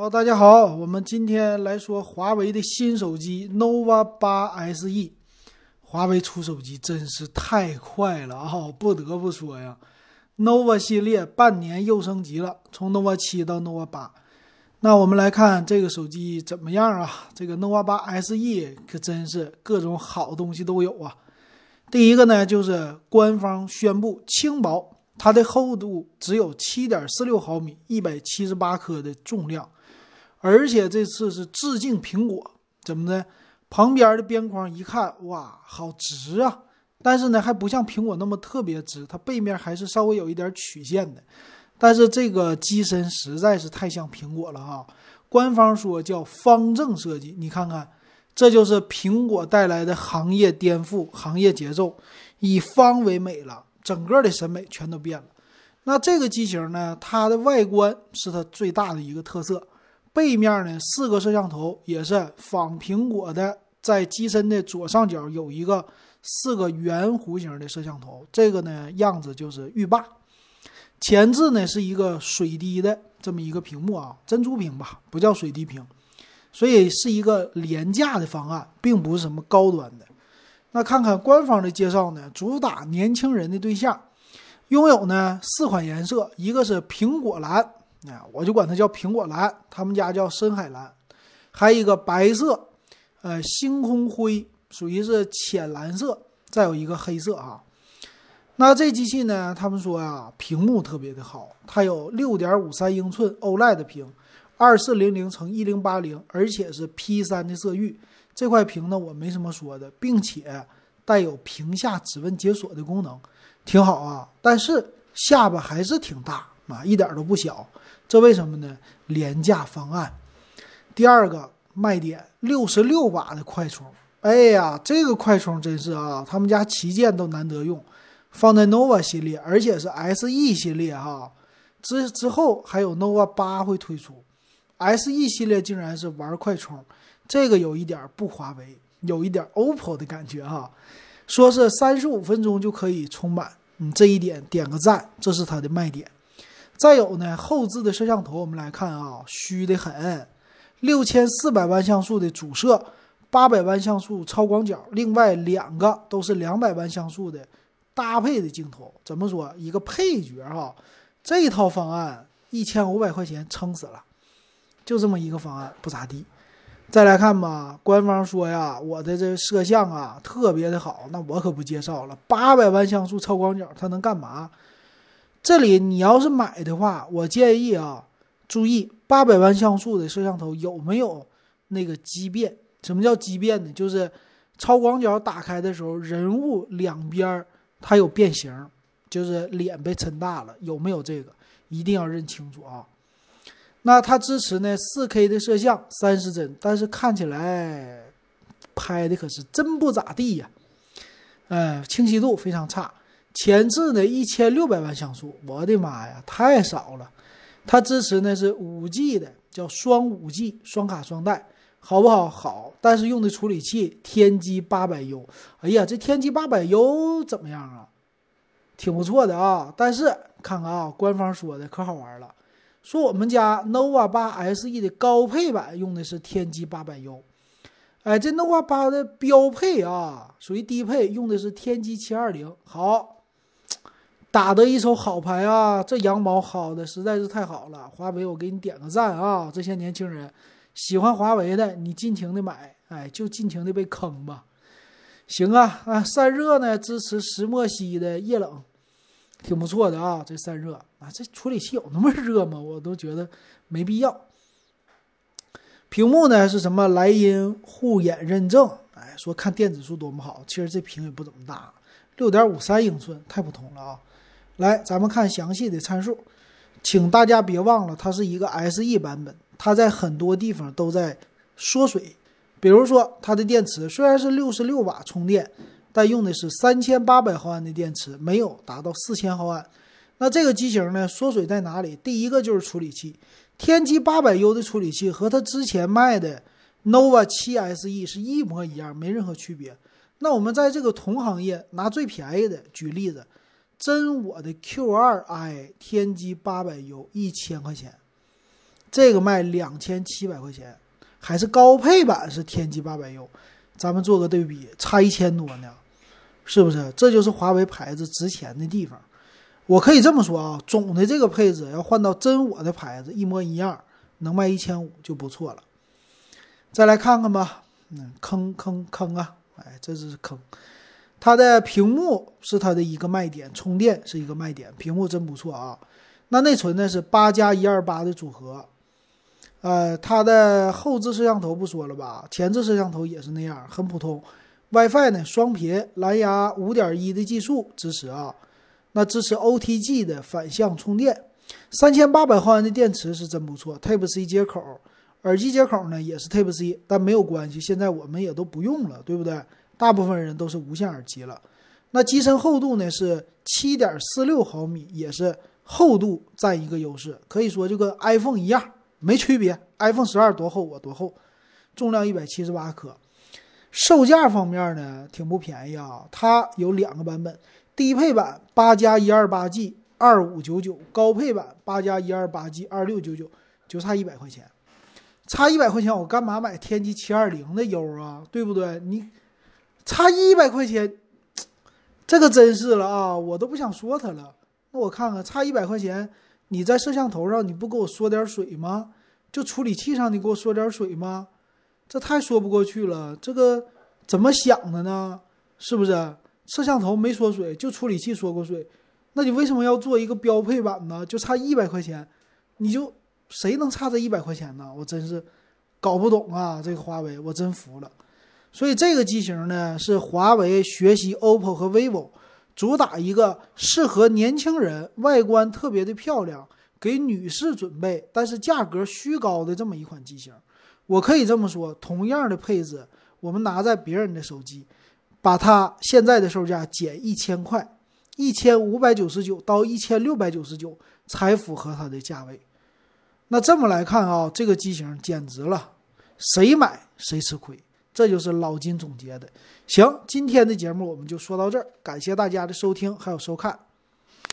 好，大家好，我们今天来说华为的新手机 Nova 8 SE。 华为出手机真是太快了啊，不得不说呀， Nova 系列半年又升级了，从 Nova 7到 Nova 8。那我们来看这个手机怎么样啊，这个 Nova 8 SE 可真是各种好东西都有啊。第一个呢，就是官方宣布轻薄，它的厚度只有 7.46 毫米 ,178 克的重量。而且这次是致敬苹果，怎么的？旁边的边框一看，哇，好直啊！但是呢，还不像苹果那么特别直，它背面还是稍微有一点曲线的。但是这个机身实在是太像苹果了哈！官方说叫方正设计，你看看，这就是苹果带来的行业颠覆、行业节奏，以方为美了，整个的审美全都变了。那这个机型呢，它的外观是它最大的一个特色。背面呢，4个摄像头也是仿苹果的，在机身的左上角有一个4个圆弧形的摄像头，这个呢样子就是浴霸。前置呢是一个水滴的这么一个屏幕啊，珍珠屏吧，不叫水滴屏，所以是一个廉价的方案，并不是什么高端的。那看看官方的介绍呢，主打年轻人的对象，拥有呢4款颜色，一个是苹果蓝。我就管它叫苹果蓝，他们家叫深海蓝，还有一个白色，星空灰，属于是浅蓝色，再有一个黑色啊。那这机器呢，他们说啊，屏幕特别的好，它有 6.53 英寸 OLED 的屏， 2400x1080， 而且是 P3 的色域。这块屏呢，我没什么说的，并且带有屏下指纹解锁的功能，挺好啊。但是下巴还是挺大，一点都不小，这为什么呢？廉价方案。第二个卖点，66瓦的快充。哎呀，这个快充真是啊，他们家旗舰都难得用，放在 Nova 系列，而且是 SE 系列哈。之后还有 Nova 8会推出， SE 系列竟然是玩快充，这个有一点不华为，有一点 OPPO 的感觉哈。说是35分钟就可以充满，这一点点个赞，这是它的卖点。再有呢，后置的摄像头我们来看啊，虚得很。6400万像素的主摄，800万像素超广角，另外2个都是200万像素的搭配的镜头。怎么说？一个配角哈，这一套方案1500块钱撑死了，就这么一个方案不咋地。再来看吧，官方说呀，我的这摄像啊特别的好，那我可不介绍了。800万像素超广角它能干嘛？这里你要是买的话，我建议啊，注意800万像素的摄像头有没有那个畸变。什么叫畸变呢？就是超广角打开的时候，人物两边它有变形，就是脸被撑大了，有没有这个一定要认清楚啊。那它支持呢 4K 的摄像30帧，但是看起来拍的可是真不咋地呀，清晰度非常差。前置呢1600万像素，我的妈呀，太少了。它支持呢是 5G 的，叫双 5G 双卡双待，好不好？好，但是用的处理器天玑 800U。 哎呀，这天玑 800U 怎么样啊？挺不错的啊。但是看看啊，官方说的可好玩了，说我们家 Nova 8 SE 的高配版用的是天玑 800U。哎，这 Nova 8的标配啊，属于低配，用的是天玑 720。 好，打得一手好牌啊，这羊毛薅的实在是太好了。华为，我给你点个赞啊！这些年轻人喜欢华为的，你尽情的买，哎，就尽情的被坑吧。行啊，散热呢支持石墨烯的液冷，挺不错的啊。这散热啊，这处理器有那么热吗？我都觉得没必要。屏幕呢是什么莱茵护眼认证？哎，说看电子书多么好，其实这屏也不怎么大，6.53英寸太普通了啊。来，咱们看详细的参数，请大家别忘了，它是一个 SE 版本，它在很多地方都在缩水。比如说，它的电池虽然是66瓦充电，但用的是3800毫安的电池，没有达到4000毫安。那这个机型呢，缩水在哪里？第一个就是处理器，天玑 800U 的处理器和它之前卖的 Nova 8 SE 是一模一样，没任何区别。那我们在这个同行业拿最便宜的举例子，真我的 Q2I 天玑 800U 1000块钱，这个卖2700块钱，还是高配版是天玑800U， 咱们做个对比，差1000多呢，是不是？这就是华为牌子值钱的地方。我可以这么说啊，总的这个配置要换到真我的牌子一模一样，能卖1500就不错了。再来看看吧，坑啊，哎，这是坑。它的屏幕是它的一个卖点，充电是一个卖点，屏幕真不错啊。那内存呢是8+128的组合，它的后置摄像头不说了吧，前置摄像头也是那样，很普通。Wi-Fi 呢双频，蓝牙 5.1 的技术支持啊，那支持 OTG 的反向充电，3800毫安的电池是真不错。Type-C 接口，耳机接口呢也是 Type-C， 但没有关系，现在我们也都不用了，对不对？大部分人都是无线耳机了。那机身厚度呢是 7.46 毫米，也是厚度占一个优势，可以说就跟 iPhone 一样没区别， iPhone 12多厚我多厚，重量178克。售价方面呢挺不便宜啊，它有两个版本，低配版 8+128G 2599，高配版 8+128G 2699，就差100块钱。差100块钱我干嘛买天玑720的 U 啊，对不对？你差100块钱，这个真是了啊，我都不想说它了。那我看看，差100块钱你在摄像头上你不给我说点水吗？就处理器上你给我说点水吗？这太说不过去了，这个怎么想的呢？是不是摄像头没说水，就处理器说过水，那你为什么要做一个标配版呢？就差100块钱，你就谁能差这100块钱呢？我真是搞不懂啊，这个华为我真服了。所以这个机型呢是华为学习 OPPO 和 VIVO， 主打一个适合年轻人，外观特别的漂亮，给女士准备，但是价格虚高的这么一款机型。我可以这么说，同样的配置我们拿在别人的手机，把它现在的售价减1000块，1599到1699才符合它的价位。那这么来看啊，这个机型简直了，谁买谁吃亏，这就是老金总结的。行，今天的节目我们就说到这儿，感谢大家的收听还有收看。